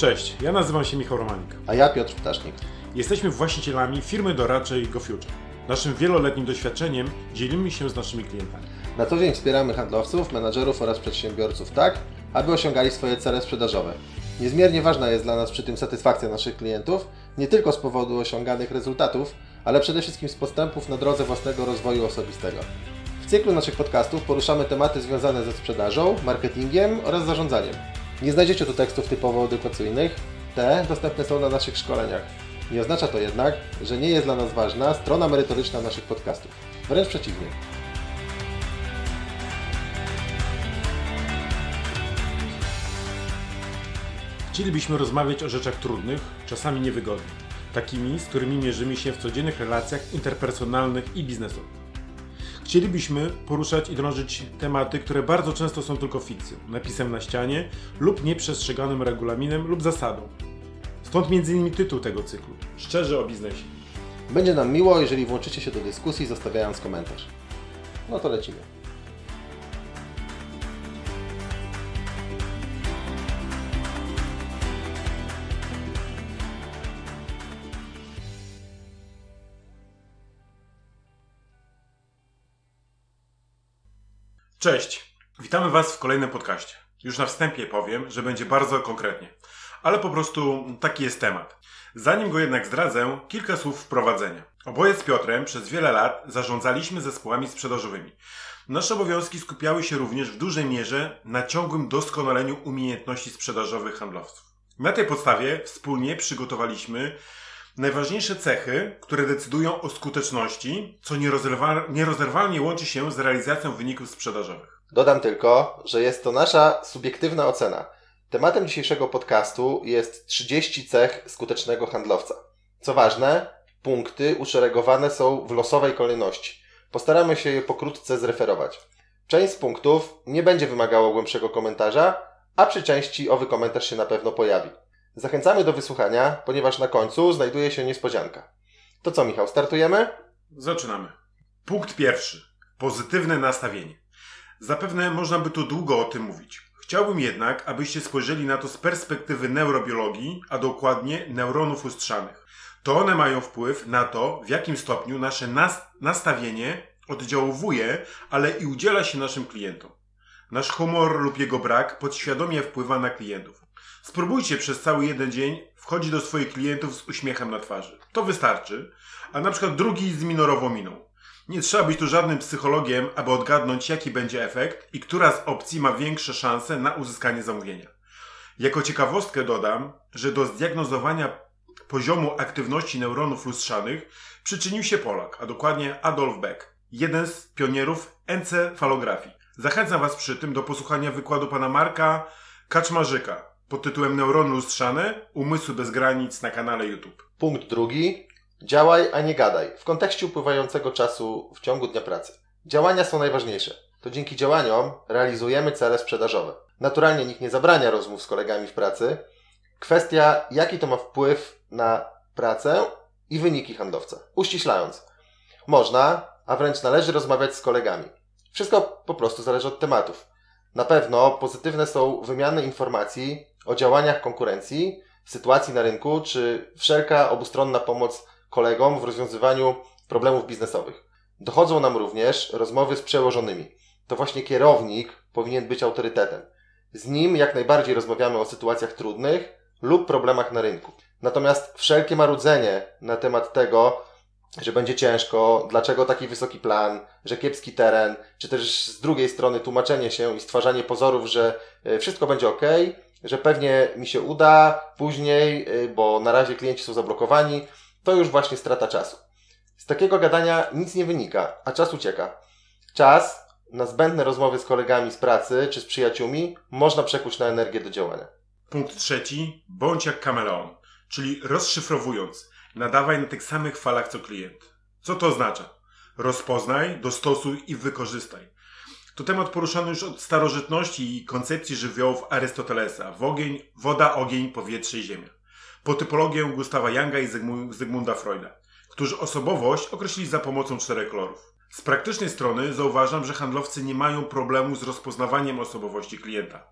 Cześć, ja nazywam się Michał Romanik. A ja Piotr Ptasznik. Jesteśmy właścicielami firmy doradczej GoFuture. Naszym wieloletnim doświadczeniem dzielimy się z naszymi klientami. Na co dzień wspieramy handlowców, menadżerów oraz przedsiębiorców tak, aby osiągali swoje cele sprzedażowe. Niezmiernie ważna jest dla nas przy tym satysfakcja naszych klientów, nie tylko z powodu osiąganych rezultatów, ale przede wszystkim z postępów na drodze własnego rozwoju osobistego. W cyklu naszych podcastów poruszamy tematy związane ze sprzedażą, marketingiem oraz zarządzaniem. Nie znajdziecie tu tekstów typowo edukacyjnych, te dostępne są na naszych szkoleniach. Nie oznacza to jednak, że nie jest dla nas ważna strona merytoryczna naszych podcastów. Wręcz przeciwnie. Chcielibyśmy rozmawiać o rzeczach trudnych, czasami niewygodnych, takimi, z którymi mierzymy się w codziennych relacjach interpersonalnych i biznesowych. Chcielibyśmy poruszać i drążyć tematy, które bardzo często są tylko fikcją, napisem na ścianie lub nieprzestrzeganym regulaminem lub zasadą. Stąd m.in. tytuł tego cyklu – Szczerze o biznesie. Będzie nam miło, jeżeli włączycie się do dyskusji, zostawiając komentarz. No to lecimy. Cześć! Witamy Was w kolejnym podcaście. Już na wstępie powiem, że będzie bardzo konkretnie, ale po prostu taki jest temat. Zanim go jednak zdradzę, kilka słów wprowadzenia. Oboje z Piotrem przez wiele lat zarządzaliśmy zespołami sprzedażowymi. Nasze obowiązki skupiały się również w dużej mierze na ciągłym doskonaleniu umiejętności sprzedażowych handlowców. Na tej podstawie wspólnie przygotowaliśmy najważniejsze cechy, które decydują o skuteczności, co nierozerwalnie łączy się z realizacją wyników sprzedażowych. Dodam tylko, że jest to nasza subiektywna ocena. Tematem dzisiejszego podcastu jest 30 cech skutecznego handlowca. Co ważne, punkty uszeregowane są w losowej kolejności. Postaramy się je pokrótce zreferować. Część z punktów nie będzie wymagało głębszego komentarza, a przy części owy komentarz się na pewno pojawi. Zachęcamy do wysłuchania, ponieważ na końcu znajduje się niespodzianka. To co, Michał, startujemy? Zaczynamy. Punkt pierwszy. Pozytywne nastawienie. Zapewne można by tu długo o tym mówić. Chciałbym jednak, abyście spojrzeli na to z perspektywy neurobiologii, a dokładnie neuronów ustrzanych. To one mają wpływ na to, w jakim stopniu nasze nastawienie oddziałuje, ale i udziela się naszym klientom. Nasz humor lub jego brak podświadomie wpływa na klientów. Spróbujcie przez cały jeden dzień wchodzić do swoich klientów z uśmiechem na twarzy. To wystarczy, a na przykład drugi z minorową miną. Nie trzeba być tu żadnym psychologiem, aby odgadnąć, jaki będzie efekt i która z opcji ma większe szanse na uzyskanie zamówienia. Jako ciekawostkę dodam, że do zdiagnozowania poziomu aktywności neuronów lustrzanych przyczynił się Polak, a dokładnie Adolf Beck, jeden z pionierów encefalografii. Zachęcam Was przy tym do posłuchania wykładu pana Marka Kaczmarzyka pod tytułem Neurony lustrzane, umysły bez granic na kanale YouTube. Punkt drugi. Działaj, a nie gadaj. W kontekście upływającego czasu w ciągu dnia pracy. Działania są najważniejsze. To dzięki działaniom realizujemy cele sprzedażowe. Naturalnie nikt nie zabrania rozmów z kolegami w pracy. Kwestia, jaki to ma wpływ na pracę i wyniki handlowca. Uściślając, można, a wręcz należy rozmawiać z kolegami. Wszystko po prostu zależy od tematów. Na pewno pozytywne są wymiany informacji o działaniach konkurencji, sytuacji na rynku, czy wszelka obustronna pomoc kolegom w rozwiązywaniu problemów biznesowych. Dochodzą nam również rozmowy z przełożonymi. To właśnie kierownik powinien być autorytetem. Z nim jak najbardziej rozmawiamy o sytuacjach trudnych lub problemach na rynku. Natomiast wszelkie marudzenie na temat tego, że będzie ciężko, dlaczego taki wysoki plan, że kiepski teren, czy też z drugiej strony tłumaczenie się i stwarzanie pozorów, że wszystko będzie ok, że pewnie mi się uda później, bo na razie klienci są zablokowani, to już właśnie strata czasu. Z takiego gadania nic nie wynika, a czas ucieka. Czas na zbędne rozmowy z kolegami z pracy czy z przyjaciółmi można przekuć na energię do działania. Punkt trzeci. Bądź jak kameleon, czyli rozszyfrowując, nadawaj na tych samych falach co klient. Co to oznacza? Rozpoznaj, dostosuj i wykorzystaj. To temat poruszany już od starożytności i koncepcji żywiołów Arystotelesa. Woda, ogień, powietrze i ziemia. Po typologię Gustawa Younga i Zygmunda Freuda, którzy osobowość określili za pomocą 4 kolorów. Z praktycznej strony zauważam, że handlowcy nie mają problemu z rozpoznawaniem osobowości klienta.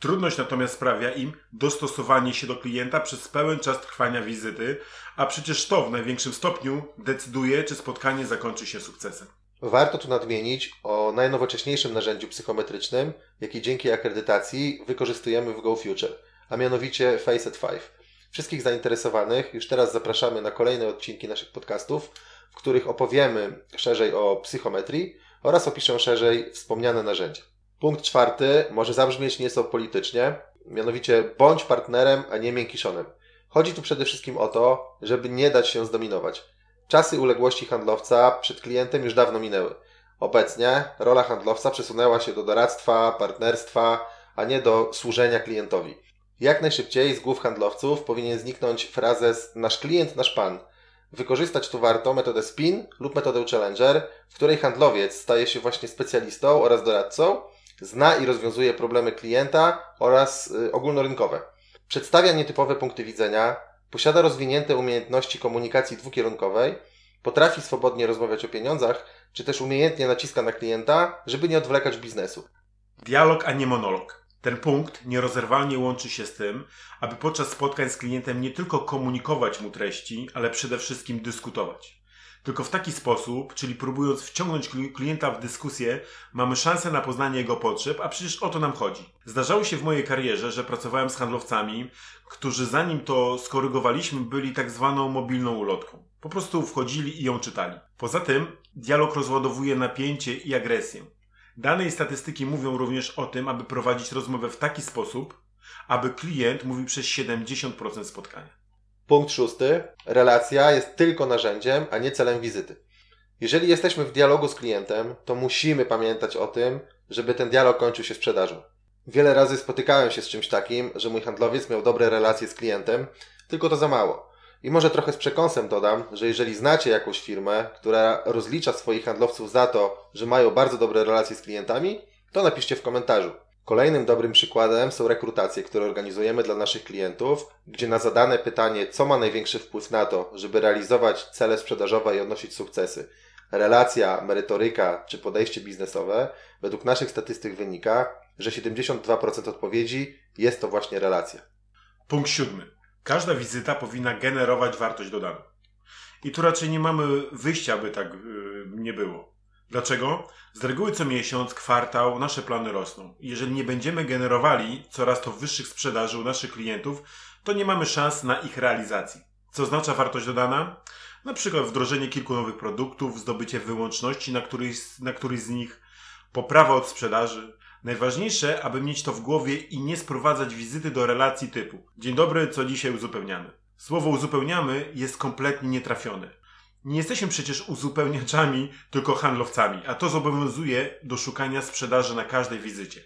Trudność natomiast sprawia im dostosowanie się do klienta przez pełen czas trwania wizyty, a przecież to w największym stopniu decyduje, czy spotkanie zakończy się sukcesem. Warto tu nadmienić o najnowocześniejszym narzędziu psychometrycznym, jaki dzięki akredytacji wykorzystujemy w GoFuture, a mianowicie Face at 5. Wszystkich zainteresowanych już teraz zapraszamy na kolejne odcinki naszych podcastów, w których opowiemy szerzej o psychometrii oraz opiszę szerzej wspomniane narzędzia. Punkt 4 może zabrzmieć nieco politycznie, mianowicie bądź partnerem, a nie miękkiszonem. Chodzi tu przede wszystkim o to, żeby nie dać się zdominować. Czasy uległości handlowca przed klientem już dawno minęły. Obecnie rola handlowca przesunęła się do doradztwa, partnerstwa, a nie do służenia klientowi. Jak najszybciej z głów handlowców powinien zniknąć frazes nasz klient, nasz pan. Wykorzystać tu warto metodę SPIN lub metodę Challenger, w której handlowiec staje się właśnie specjalistą oraz doradcą, zna i rozwiązuje problemy klienta oraz ogólnorynkowe. Przedstawia nietypowe punkty widzenia, posiada rozwinięte umiejętności komunikacji dwukierunkowej, potrafi swobodnie rozmawiać o pieniądzach, czy też umiejętnie naciska na klienta, żeby nie odwlekać biznesu. Dialog, a nie monolog. Ten punkt nierozerwalnie łączy się z tym, aby podczas spotkań z klientem nie tylko komunikować mu treści, ale przede wszystkim dyskutować. Tylko w taki sposób, czyli próbując wciągnąć klienta w dyskusję, mamy szansę na poznanie jego potrzeb, a przecież o to nam chodzi. Zdarzało się w mojej karierze, że pracowałem z handlowcami, którzy zanim to skorygowaliśmy, byli tak zwaną mobilną ulotką. Po prostu wchodzili i ją czytali. Poza tym dialog rozładowuje napięcie i agresję. Dane i statystyki mówią również o tym, aby prowadzić rozmowę w taki sposób, aby klient mówił przez 70% spotkania. Punkt 6. Relacja jest tylko narzędziem, a nie celem wizyty. Jeżeli jesteśmy w dialogu z klientem, to musimy pamiętać o tym, żeby ten dialog kończył się sprzedażą. Wiele razy spotykałem się z czymś takim, że mój handlowiec miał dobre relacje z klientem, tylko to za mało. I może trochę z przekąsem dodam, że jeżeli znacie jakąś firmę, która rozlicza swoich handlowców za to, że mają bardzo dobre relacje z klientami, to napiszcie w komentarzu. Kolejnym dobrym przykładem są rekrutacje, które organizujemy dla naszych klientów, gdzie na zadane pytanie, co ma największy wpływ na to, żeby realizować cele sprzedażowe i odnosić sukcesy, relacja, merytoryka czy podejście biznesowe, według naszych statystyk wynika, że 72% odpowiedzi jest to właśnie relacja. Punkt 7. Każda wizyta powinna generować wartość dodaną. I tu raczej nie mamy wyjścia, aby tak nie było. Dlaczego? Z reguły co miesiąc, kwartał, nasze plany rosną. Jeżeli nie będziemy generowali coraz to wyższych sprzedaży u naszych klientów, to nie mamy szans na ich realizacji. Co oznacza wartość dodana? Na przykład wdrożenie kilku nowych produktów, zdobycie wyłączności na któryś z nich, poprawa od sprzedaży. Najważniejsze, aby mieć to w głowie i nie sprowadzać wizyty do relacji typu dzień dobry, co dzisiaj uzupełniamy. Słowo uzupełniamy jest kompletnie nietrafione. Nie jesteśmy przecież uzupełniaczami, tylko handlowcami, a to zobowiązuje do szukania sprzedaży na każdej wizycie.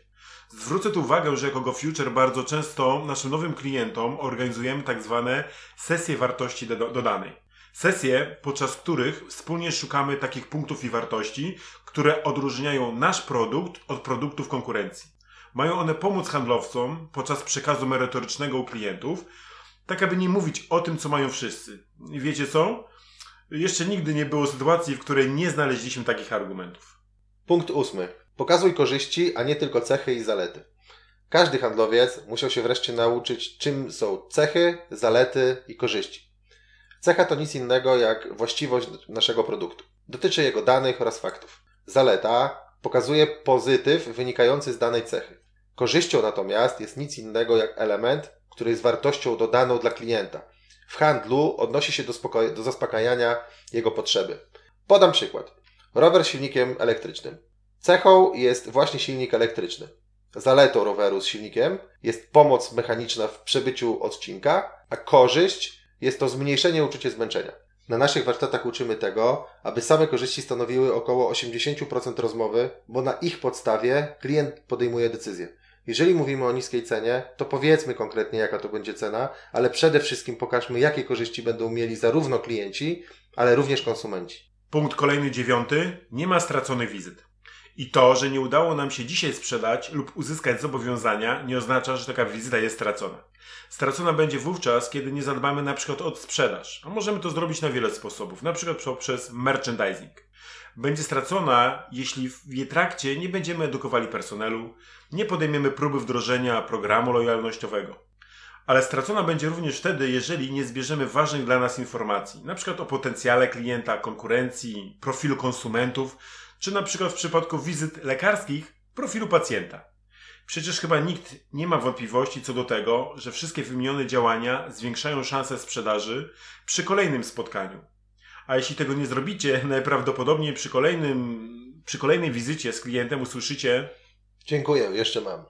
Zwrócę tu uwagę, że jako GoFuture bardzo często naszym nowym klientom organizujemy tak zwane sesje wartości dodanej. Sesje, podczas których wspólnie szukamy takich punktów i wartości, które odróżniają nasz produkt od produktów konkurencji. Mają one pomóc handlowcom podczas przekazu merytorycznego u klientów, tak aby nie mówić o tym, co mają wszyscy. I wiecie co? Jeszcze nigdy nie było sytuacji, w której nie znaleźliśmy takich argumentów. Punkt 8. Pokazuj korzyści, a nie tylko cechy i zalety. Każdy handlowiec musiał się wreszcie nauczyć, czym są cechy, zalety i korzyści. Cecha to nic innego jak właściwość naszego produktu. Dotyczy jego danych oraz faktów. Zaleta pokazuje pozytyw wynikający z danej cechy. Korzyścią natomiast jest nic innego jak element, który jest wartością dodaną dla klienta. W handlu odnosi się do zaspokajania jego potrzeby. Podam przykład. Rower z silnikiem elektrycznym. Cechą jest właśnie silnik elektryczny. Zaletą roweru z silnikiem jest pomoc mechaniczna w przebyciu odcinka, a korzyść jest to zmniejszenie uczucia zmęczenia. Na naszych warsztatach uczymy tego, aby same korzyści stanowiły około 80% rozmowy, bo na ich podstawie klient podejmuje decyzję. Jeżeli mówimy o niskiej cenie, to powiedzmy konkretnie, jaka to będzie cena, ale przede wszystkim pokażmy, jakie korzyści będą mieli zarówno klienci, ale również konsumenci. Punkt kolejny 9. Nie ma straconych wizyt. I to, że nie udało nam się dzisiaj sprzedać lub uzyskać zobowiązania, nie oznacza, że taka wizyta jest stracona. Stracona będzie wówczas, kiedy nie zadbamy na przykład o sprzedaż, a możemy to zrobić na wiele sposobów, na przykład poprzez merchandising. Będzie stracona, jeśli w jej trakcie nie będziemy edukowali personelu, nie podejmiemy próby wdrożenia programu lojalnościowego. Ale stracona będzie również wtedy, jeżeli nie zbierzemy ważnych dla nas informacji, np. o potencjale klienta, konkurencji, profilu konsumentów, czy np. w przypadku wizyt lekarskich profilu pacjenta. Przecież chyba nikt nie ma wątpliwości co do tego, że wszystkie wymienione działania zwiększają szanse sprzedaży przy kolejnym spotkaniu. A jeśli tego nie zrobicie, najprawdopodobniej przy kolejnej wizycie z klientem usłyszycie: dziękuję, jeszcze mam.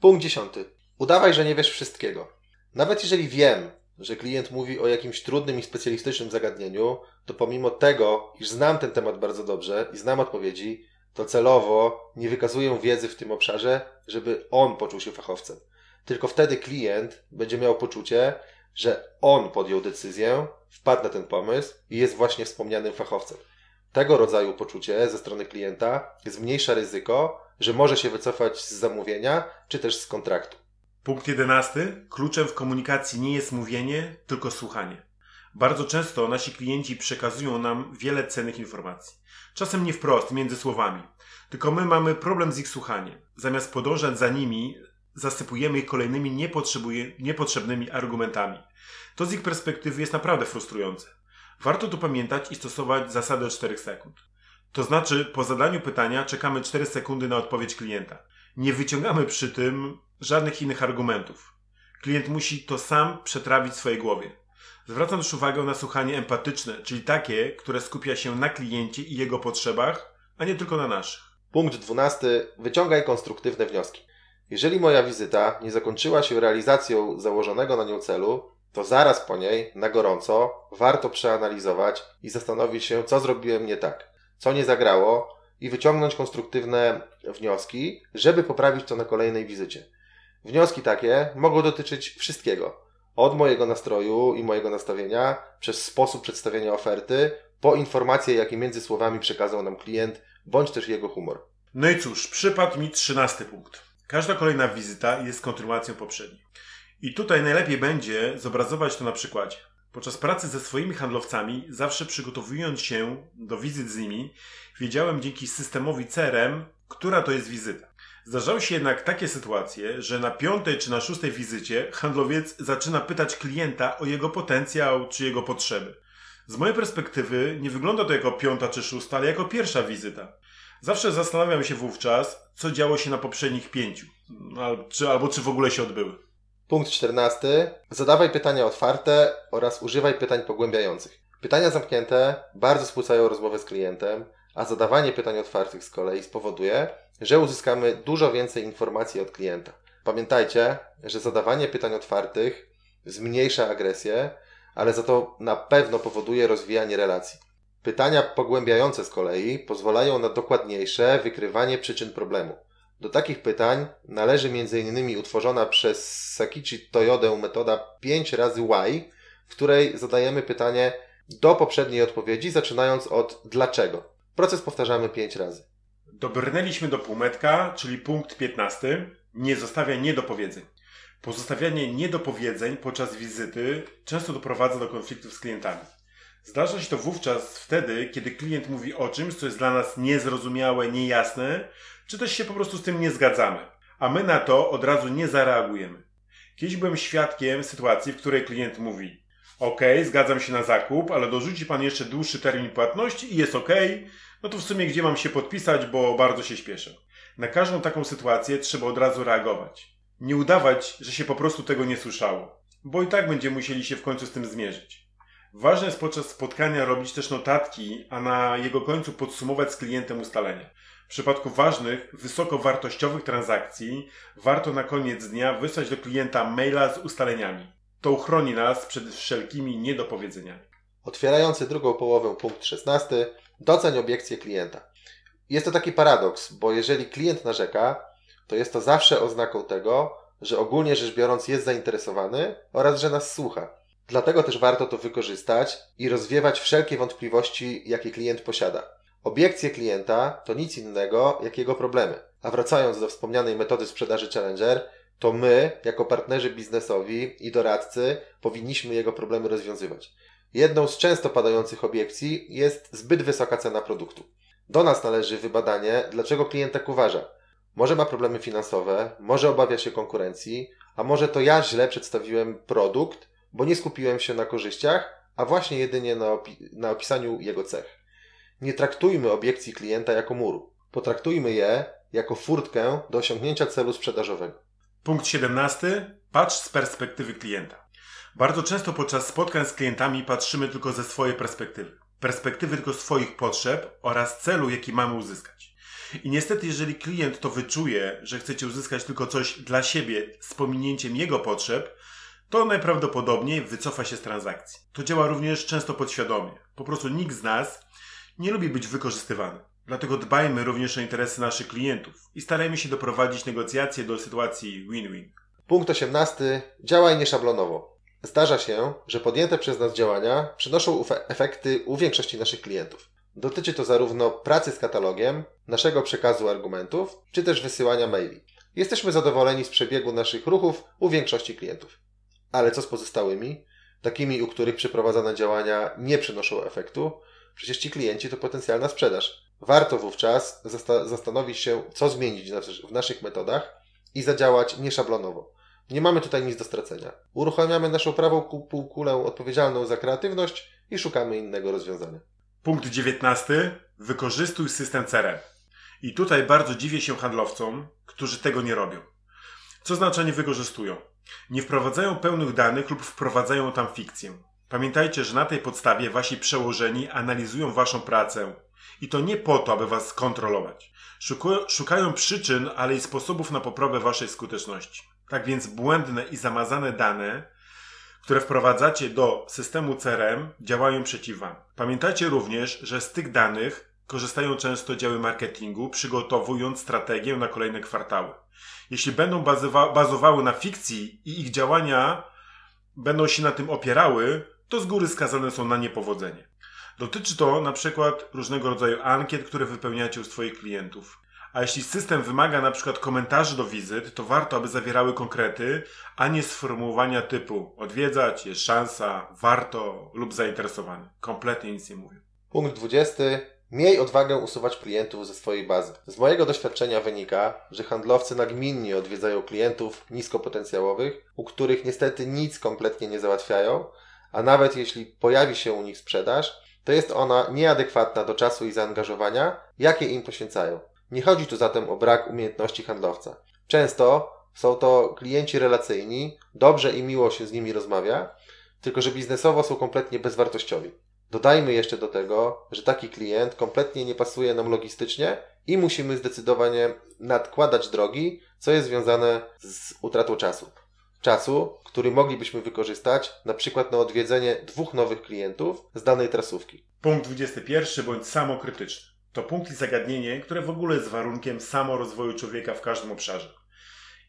Punkt 10. Udawaj, że nie wiesz wszystkiego. Nawet jeżeli wiem, że klient mówi o jakimś trudnym i specjalistycznym zagadnieniu, to pomimo tego, iż znam ten temat bardzo dobrze i znam odpowiedzi, to celowo nie wykazuję wiedzy w tym obszarze, żeby on poczuł się fachowcem. Tylko wtedy klient będzie miał poczucie, że on podjął decyzję, wpadł na ten pomysł i jest właśnie wspomnianym fachowcem. Tego rodzaju poczucie ze strony klienta zmniejsza ryzyko, że może się wycofać z zamówienia czy też z kontraktu. Punkt 11. Kluczem w komunikacji nie jest mówienie, tylko słuchanie. Bardzo często nasi klienci przekazują nam wiele cennych informacji. Czasem nie wprost, między słowami. Tylko my mamy problem z ich słuchaniem. Zamiast podążać za nimi, zasypujemy ich kolejnymi niepotrzebnymi argumentami. To z ich perspektywy jest naprawdę frustrujące. Warto tu pamiętać i stosować zasadę 4 sekund. To znaczy, po zadaniu pytania czekamy 4 sekundy na odpowiedź klienta. Nie wyciągamy przy tym żadnych innych argumentów. Klient musi to sam przetrawić w swojej głowie. Zwracam też uwagę na słuchanie empatyczne, czyli takie, które skupia się na kliencie i jego potrzebach, a nie tylko na naszych. Punkt 12. Wyciągaj konstruktywne wnioski. Jeżeli moja wizyta nie zakończyła się realizacją założonego na nią celu, to zaraz po niej, na gorąco, warto przeanalizować i zastanowić się, co zrobiłem nie tak, co nie zagrało i wyciągnąć konstruktywne wnioski, żeby poprawić to na kolejnej wizycie. Wnioski takie mogą dotyczyć wszystkiego. Od mojego nastroju i mojego nastawienia, przez sposób przedstawienia oferty, po informacje, jakie między słowami przekazał nam klient, bądź też jego humor. No i cóż, przypadł mi 13 punkt. Każda kolejna wizyta jest kontynuacją poprzedniej. I tutaj najlepiej będzie zobrazować to na przykładzie. Podczas pracy ze swoimi handlowcami, zawsze przygotowując się do wizyt z nimi, wiedziałem dzięki systemowi CRM, która to jest wizyta. Zdarzały się jednak takie sytuacje, że na 5. czy na 6. wizycie handlowiec zaczyna pytać klienta o jego potencjał czy jego potrzeby. Z mojej perspektywy nie wygląda to jako 5. czy 6., ale jako 1. wizyta. Zawsze zastanawiam się wówczas, co działo się na poprzednich 5, albo czy w ogóle się odbyły. Punkt 14. Zadawaj pytania otwarte oraz używaj pytań pogłębiających. Pytania zamknięte bardzo spłucają rozmowę z klientem, a zadawanie pytań otwartych z kolei spowoduje, że uzyskamy dużo więcej informacji od klienta. Pamiętajcie, że zadawanie pytań otwartych zmniejsza agresję, ale za to na pewno powoduje rozwijanie relacji. Pytania pogłębiające z kolei pozwalają na dokładniejsze wykrywanie przyczyn problemu. Do takich pytań należy m.in. utworzona przez Sakichi Toyodę metoda 5 razy why, w której zadajemy pytanie do poprzedniej odpowiedzi, zaczynając od dlaczego. Proces powtarzamy 5 razy. Dobrnęliśmy do półmetka, czyli punkt 15. Nie zostawia niedopowiedzeń. Pozostawianie niedopowiedzeń podczas wizyty często doprowadza do konfliktów z klientami. Zdarza się to wtedy, kiedy klient mówi o czymś, co jest dla nas niezrozumiałe, niejasne, czy też się po prostu z tym nie zgadzamy, a my na to od razu nie zareagujemy. Kiedyś byłem świadkiem sytuacji, w której klient mówi: okej, zgadzam się na zakup, ale dorzuci pan jeszcze dłuższy termin płatności i jest okej. No to w sumie gdzie mam się podpisać, bo bardzo się śpieszę. Na każdą taką sytuację trzeba od razu reagować. Nie udawać, że się po prostu tego nie słyszało, bo i tak będziemy musieli się w końcu z tym zmierzyć. Ważne jest podczas spotkania robić też notatki, a na jego końcu podsumować z klientem ustalenia. W przypadku ważnych, wysokowartościowych transakcji warto na koniec dnia wysłać do klienta maila z ustaleniami. To uchroni nas przed wszelkimi niedopowiedzeniami. Otwierający drugą połowę punkt 16. Doceń obiekcję klienta. Jest to taki paradoks, bo jeżeli klient narzeka, to jest to zawsze oznaką tego, że ogólnie rzecz biorąc jest zainteresowany oraz że nas słucha. Dlatego też warto to wykorzystać i rozwiewać wszelkie wątpliwości, jakie klient posiada. Obiekcje klienta to nic innego jak jego problemy. A wracając do wspomnianej metody sprzedaży Challenger, to my, jako partnerzy biznesowi i doradcy, powinniśmy jego problemy rozwiązywać. Jedną z często padających obiekcji jest zbyt wysoka cena produktu. Do nas należy wybadanie, dlaczego klient tak uważa. Może ma problemy finansowe, może obawia się konkurencji, a może to ja źle przedstawiłem produkt, bo nie skupiłem się na korzyściach, a właśnie jedynie na opisaniu jego cech. Nie traktujmy obiekcji klienta jako muru. Potraktujmy je jako furtkę do osiągnięcia celu sprzedażowego. Punkt 17. Patrz z perspektywy klienta. Bardzo często podczas spotkań z klientami patrzymy tylko ze swojej perspektywy. Perspektywy tylko swoich potrzeb oraz celu, jaki mamy uzyskać. I niestety, jeżeli klient to wyczuje, że chcecie uzyskać tylko coś dla siebie z pominięciem jego potrzeb, to najprawdopodobniej wycofa się z transakcji. To działa również często podświadomie. Po prostu nikt z nas nie lubi być wykorzystywany. Dlatego dbajmy również o interesy naszych klientów i starajmy się doprowadzić negocjacje do sytuacji win-win. Punkt 18. Działaj nieszablonowo. Zdarza się, że podjęte przez nas działania przynoszą efekty u większości naszych klientów. Dotyczy to zarówno pracy z katalogiem, naszego przekazu argumentów, czy też wysyłania maili. Jesteśmy zadowoleni z przebiegu naszych ruchów u większości klientów. Ale co z pozostałymi? Takimi, u których przeprowadzane działania nie przynoszą efektu? Przecież ci klienci to potencjalna sprzedaż. Warto wówczas zastanowić się, co zmienić w naszych metodach i zadziałać nieszablonowo. Nie mamy tutaj nic do stracenia. Uruchamiamy naszą prawą półkulę odpowiedzialną za kreatywność i szukamy innego rozwiązania. Punkt 19. Wykorzystuj system CRM. I tutaj bardzo dziwię się handlowcom, którzy tego nie robią. Co znaczy nie wykorzystują? Nie wprowadzają pełnych danych lub wprowadzają tam fikcję. Pamiętajcie, że na tej podstawie wasi przełożeni analizują waszą pracę i to nie po to, aby was skontrolować. Szukają przyczyn, ale i sposobów na poprawę waszej skuteczności. Tak więc błędne i zamazane dane, które wprowadzacie do systemu CRM, działają przeciw wam. Pamiętajcie również, że z tych danych korzystają często działy marketingu, przygotowując strategię na kolejne kwartały. Jeśli będą bazowały na fikcji i ich działania będą się na tym opierały, to z góry skazane są na niepowodzenie. Dotyczy to na przykład różnego rodzaju ankiet, które wypełniacie u swoich klientów. A jeśli system wymaga na przykład komentarzy do wizyt, to warto, aby zawierały konkrety, a nie sformułowania typu odwiedzać, jest szansa, warto lub zainteresowany. Kompletnie nic nie mówię. Punkt 20. Miej odwagę usuwać klientów ze swojej bazy. Z mojego doświadczenia wynika, że handlowcy nagminnie odwiedzają klientów niskopotencjałowych, u których niestety nic kompletnie nie załatwiają, a nawet jeśli pojawi się u nich sprzedaż, to jest ona nieadekwatna do czasu i zaangażowania, jakie im poświęcają. Nie chodzi tu zatem o brak umiejętności handlowca. Często są to klienci relacyjni, dobrze i miło się z nimi rozmawia, tylko że biznesowo są kompletnie bezwartościowi. Dodajmy jeszcze do tego, że taki klient kompletnie nie pasuje nam logistycznie i musimy zdecydowanie nadkładać drogi, co jest związane z utratą czasu. Czasu, który moglibyśmy wykorzystać na przykład na odwiedzenie 2 nowych klientów z danej trasówki. Punkt 21. Bądź samokrytyczny. To punkt i zagadnienie, które w ogóle jest warunkiem samorozwoju człowieka w każdym obszarze.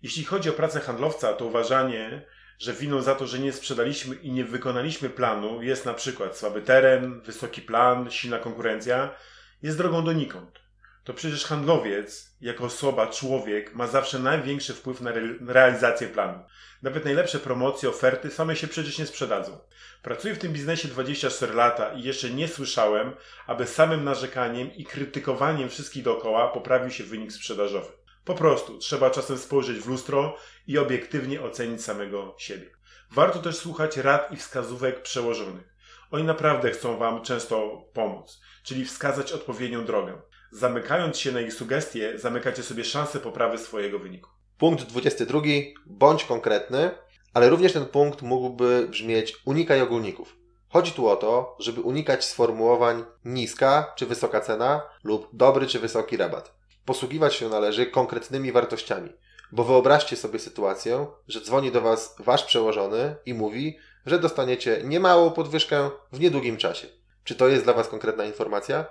Jeśli chodzi o pracę handlowca, to uważanie, że winą za to, że nie sprzedaliśmy i nie wykonaliśmy planu jest na przykład słaby teren, wysoki plan, silna konkurencja, jest drogą donikąd. To przecież handlowiec, jako osoba, człowiek ma zawsze największy wpływ na realizację planu. Nawet najlepsze promocje, oferty same się przecież nie sprzedadzą. Pracuję w tym biznesie 24 lata i jeszcze nie słyszałem, aby samym narzekaniem i krytykowaniem wszystkich dookoła poprawił się wynik sprzedażowy. Po prostu trzeba czasem spojrzeć w lustro i obiektywnie ocenić samego siebie. Warto też słuchać rad i wskazówek przełożonych. Oni naprawdę chcą wam często pomóc, czyli wskazać odpowiednią drogę. Zamykając się na ich sugestie, zamykacie sobie szansę poprawy swojego wyniku. Punkt 22. Bądź konkretny, ale również ten punkt mógłby brzmieć unikaj ogólników. Chodzi tu o to, żeby unikać sformułowań niska czy wysoka cena lub dobry czy wysoki rabat. Posługiwać się należy konkretnymi wartościami, bo wyobraźcie sobie sytuację, że dzwoni do was wasz przełożony i mówi, że dostaniecie niemałą podwyżkę w niedługim czasie. Czy to jest dla was konkretna informacja?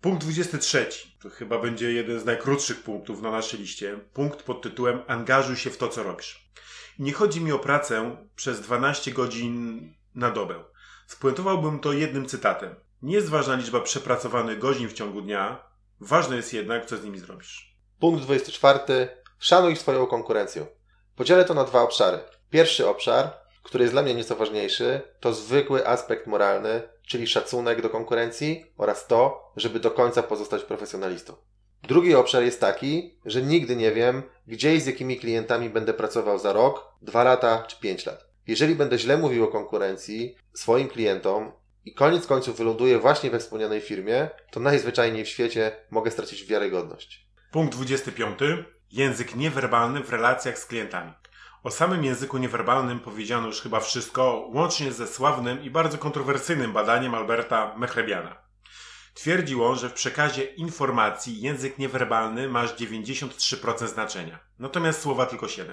Punkt 23. To chyba będzie jeden z najkrótszych punktów na naszej liście. Punkt pod tytułem angażuj się w to, co robisz. Nie chodzi mi o pracę przez 12 godzin na dobę. Spuentowałbym to jednym cytatem. Niezważna liczba przepracowanych godzin w ciągu dnia, ważne jest jednak, co z nimi zrobisz. Punkt 24. Szanuj swoją konkurencję. Podzielę to na dwa obszary. Pierwszy obszar, który jest dla mnie nieco ważniejszy, to zwykły aspekt moralny, czyli szacunek do konkurencji oraz to, żeby do końca pozostać profesjonalistą. Drugi obszar jest taki, że nigdy nie wiem, gdzie i z jakimi klientami będę pracował za rok, 2 lata czy 5 lat. Jeżeli będę źle mówił o konkurencji swoim klientom i koniec końców wyląduję właśnie we wspomnianej firmie, to najzwyczajniej w świecie mogę stracić wiarygodność. Punkt 25. Język niewerbalny w relacjach z klientami. O samym języku niewerbalnym powiedziano już chyba wszystko, łącznie ze sławnym i bardzo kontrowersyjnym badaniem Alberta Mehrabiana. Twierdził on, że w przekazie informacji język niewerbalny ma aż 93% znaczenia, natomiast słowa tylko 7%.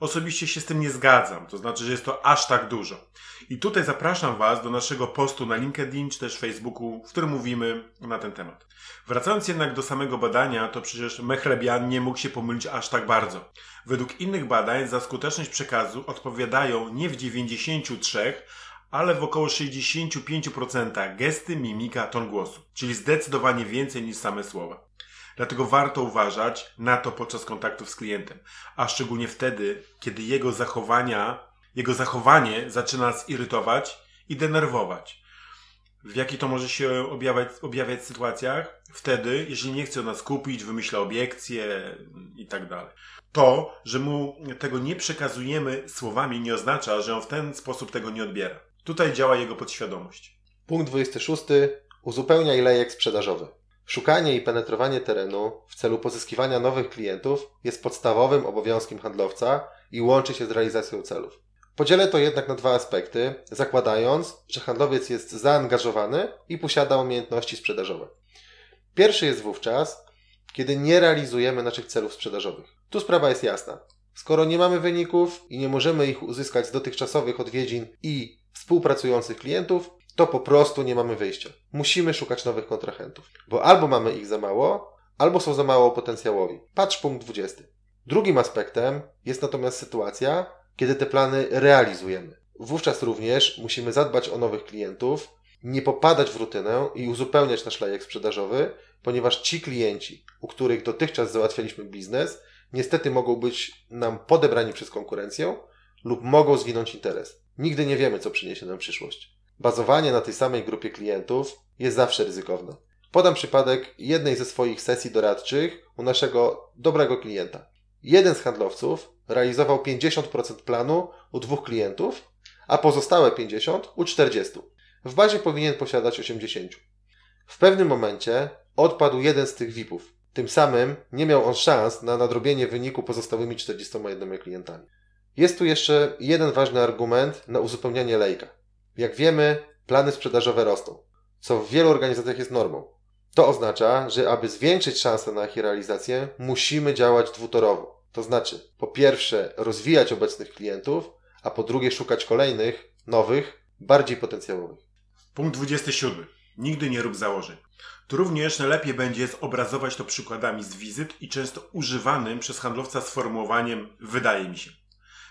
Osobiście się z tym nie zgadzam, to znaczy, że jest to aż tak dużo. I tutaj zapraszam Was do naszego postu na LinkedIn czy też Facebooku, w którym mówimy na ten temat. Wracając jednak do samego badania, to przecież Mehrabian nie mógł się pomylić aż tak bardzo. Według innych badań za skuteczność przekazu odpowiadają nie w 93%, ale w około 65% gesty, mimika, ton głosu, czyli zdecydowanie więcej niż same słowa. Dlatego warto uważać na to podczas kontaktów z klientem, a szczególnie wtedy, kiedy jego zachowanie zaczyna nas irytować i denerwować. W jakich to może się objawiać sytuacjach? Wtedy, jeżeli nie chce nas kupić, wymyśla obiekcje i tak dalej. To, że mu tego nie przekazujemy słowami, nie oznacza, że on w ten sposób tego nie odbiera. Tutaj działa jego podświadomość. Punkt 26. Uzupełniaj lejek sprzedażowy. Szukanie i penetrowanie terenu w celu pozyskiwania nowych klientów jest podstawowym obowiązkiem handlowca i łączy się z realizacją celów. Podzielę to jednak na 2 aspekty, zakładając, że handlowiec jest zaangażowany i posiada umiejętności sprzedażowe. Pierwszy jest wówczas, kiedy nie realizujemy naszych celów sprzedażowych. Tu sprawa jest jasna. Skoro nie mamy wyników i nie możemy ich uzyskać z dotychczasowych odwiedzin i współpracujących klientów, to po prostu nie mamy wyjścia. Musimy szukać nowych kontrahentów, bo albo mamy ich za mało, albo są za mało potencjałowi. Patrz punkt 20. Drugim aspektem jest natomiast sytuacja, kiedy te plany realizujemy. Wówczas również musimy zadbać o nowych klientów, nie popadać w rutynę i uzupełniać nasz lejek sprzedażowy, ponieważ ci klienci, u których dotychczas załatwialiśmy biznes, niestety mogą być nam podebrani przez konkurencję lub mogą zginąć interes. Nigdy nie wiemy, co przyniesie nam przyszłość. Bazowanie na tej samej grupie klientów jest zawsze ryzykowne. Podam przypadek jednej ze swoich sesji doradczych u naszego dobrego klienta. Jeden z handlowców realizował 50% planu u 2 klientów, a pozostałe 50% u 40%. W bazie powinien posiadać 80%. W pewnym momencie odpadł jeden z tych VIP-ów. Tym samym nie miał on szans na nadrobienie wyniku pozostałymi 41 klientami. Jest tu jeszcze jeden ważny argument na uzupełnianie lejka. Jak wiemy, plany sprzedażowe rosną, co w wielu organizacjach jest normą. To oznacza, że aby zwiększyć szanse na ich realizację, musimy działać dwutorowo. To znaczy, po pierwsze rozwijać obecnych klientów, a po drugie szukać kolejnych, nowych, bardziej potencjałowych. Punkt 27. Nigdy nie rób założeń. Tu również najlepiej będzie zobrazować to przykładami z wizyt i często używanym przez handlowca sformułowaniem wydaje mi się.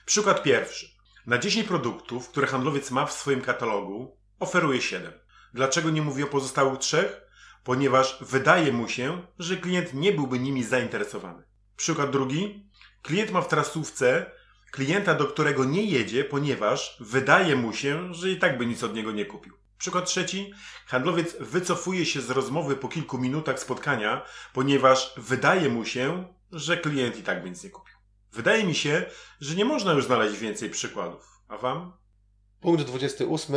Przykład pierwszy. Na 10 produktów, które handlowiec ma w swoim katalogu, oferuje 7. Dlaczego nie mówi o pozostałych 3? Ponieważ wydaje mu się, że klient nie byłby nimi zainteresowany. Przykład drugi. Klient ma w trasówce klienta, do którego nie jedzie, ponieważ wydaje mu się, że i tak by nic od niego nie kupił. Przykład trzeci. Handlowiec wycofuje się z rozmowy po kilku minutach spotkania, ponieważ wydaje mu się, że klient i tak by nic nie kupił. Wydaje mi się, że nie można już znaleźć więcej przykładów. A Wam? Punkt 28.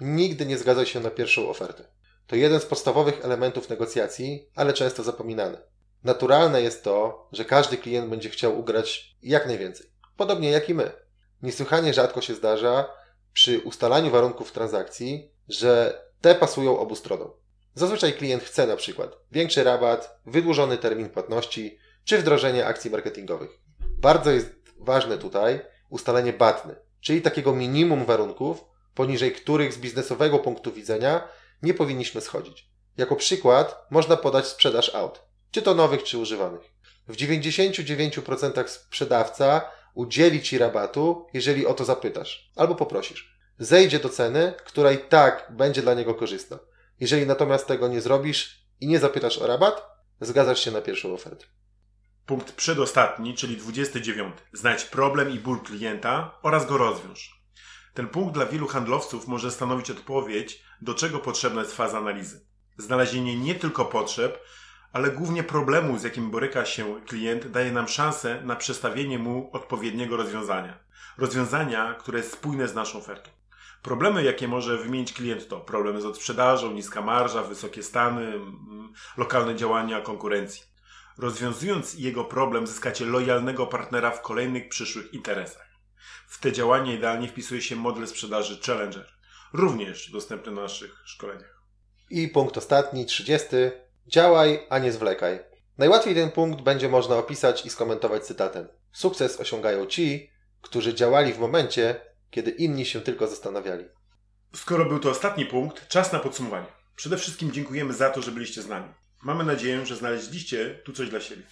Nigdy nie zgadzaj się na pierwszą ofertę. To jeden z podstawowych elementów negocjacji, ale często zapominany. Naturalne jest to, że każdy klient będzie chciał ugrać jak najwięcej. Podobnie jak i my. Niesłychanie rzadko się zdarza przy ustalaniu warunków transakcji, że te pasują obu stronom. Zazwyczaj klient chce na przykład większy rabat, wydłużony termin płatności czy wdrożenie akcji marketingowych. Bardzo jest ważne tutaj ustalenie BATNY, czyli takiego minimum warunków, poniżej których z biznesowego punktu widzenia nie powinniśmy schodzić. Jako przykład można podać sprzedaż aut, czy to nowych, czy używanych. W 99% sprzedawca udzieli Ci rabatu, jeżeli o to zapytasz albo poprosisz. Zejdzie do ceny, która i tak będzie dla niego korzystna. Jeżeli natomiast tego nie zrobisz i nie zapytasz o rabat, zgadzasz się na pierwszą ofertę. Punkt przedostatni, czyli 29. Znajdź problem i ból klienta oraz go rozwiąż. Ten punkt dla wielu handlowców może stanowić odpowiedź, do czego potrzebna jest faza analizy. Znalezienie nie tylko potrzeb, ale głównie problemu, z jakim boryka się klient, daje nam szansę na przestawienie mu odpowiedniego rozwiązania. Rozwiązania, które jest spójne z naszą ofertą. Problemy, jakie może wymienić klient, to problemy z odsprzedażą, niska marża, wysokie stany, lokalne działania konkurencji. Rozwiązując jego problem, zyskacie lojalnego partnera w kolejnych przyszłych interesach. W te działania idealnie wpisuje się model sprzedaży Challenger, również dostępny na naszych szkoleniach. I punkt ostatni, 30. Działaj, a nie zwlekaj. Najłatwiej ten punkt będzie można opisać i skomentować cytatem. Sukces osiągają ci, którzy działali w momencie, kiedy inni się tylko zastanawiali. Skoro był to ostatni punkt, czas na podsumowanie. Przede wszystkim dziękujemy za to, że byliście z nami. Mamy nadzieję, że znaleźliście tu coś dla siebie.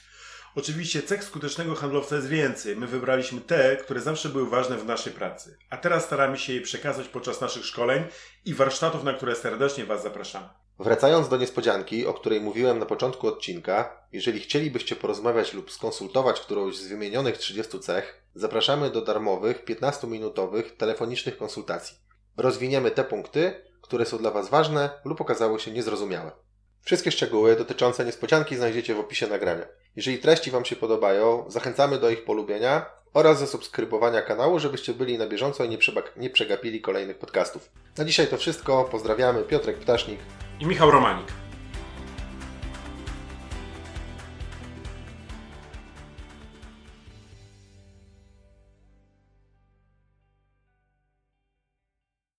Oczywiście cech skutecznego handlowca jest więcej. My wybraliśmy te, które zawsze były ważne w naszej pracy. A teraz staramy się je przekazać podczas naszych szkoleń i warsztatów, na które serdecznie Was zapraszamy. Wracając do niespodzianki, o której mówiłem na początku odcinka, jeżeli chcielibyście porozmawiać lub skonsultować którąś z wymienionych 30 cech, zapraszamy do darmowych, 15-minutowych, telefonicznych konsultacji. Rozwiniemy te punkty, które są dla Was ważne lub okazały się niezrozumiałe. Wszystkie szczegóły dotyczące niespodzianki znajdziecie w opisie nagrania. Jeżeli treści Wam się podobają, zachęcamy do ich polubienia oraz zasubskrybowania kanału, żebyście byli na bieżąco i nie przegapili kolejnych podcastów. Na dzisiaj to wszystko. Pozdrawiamy, Piotrek Ptasznik i Michał Romanik.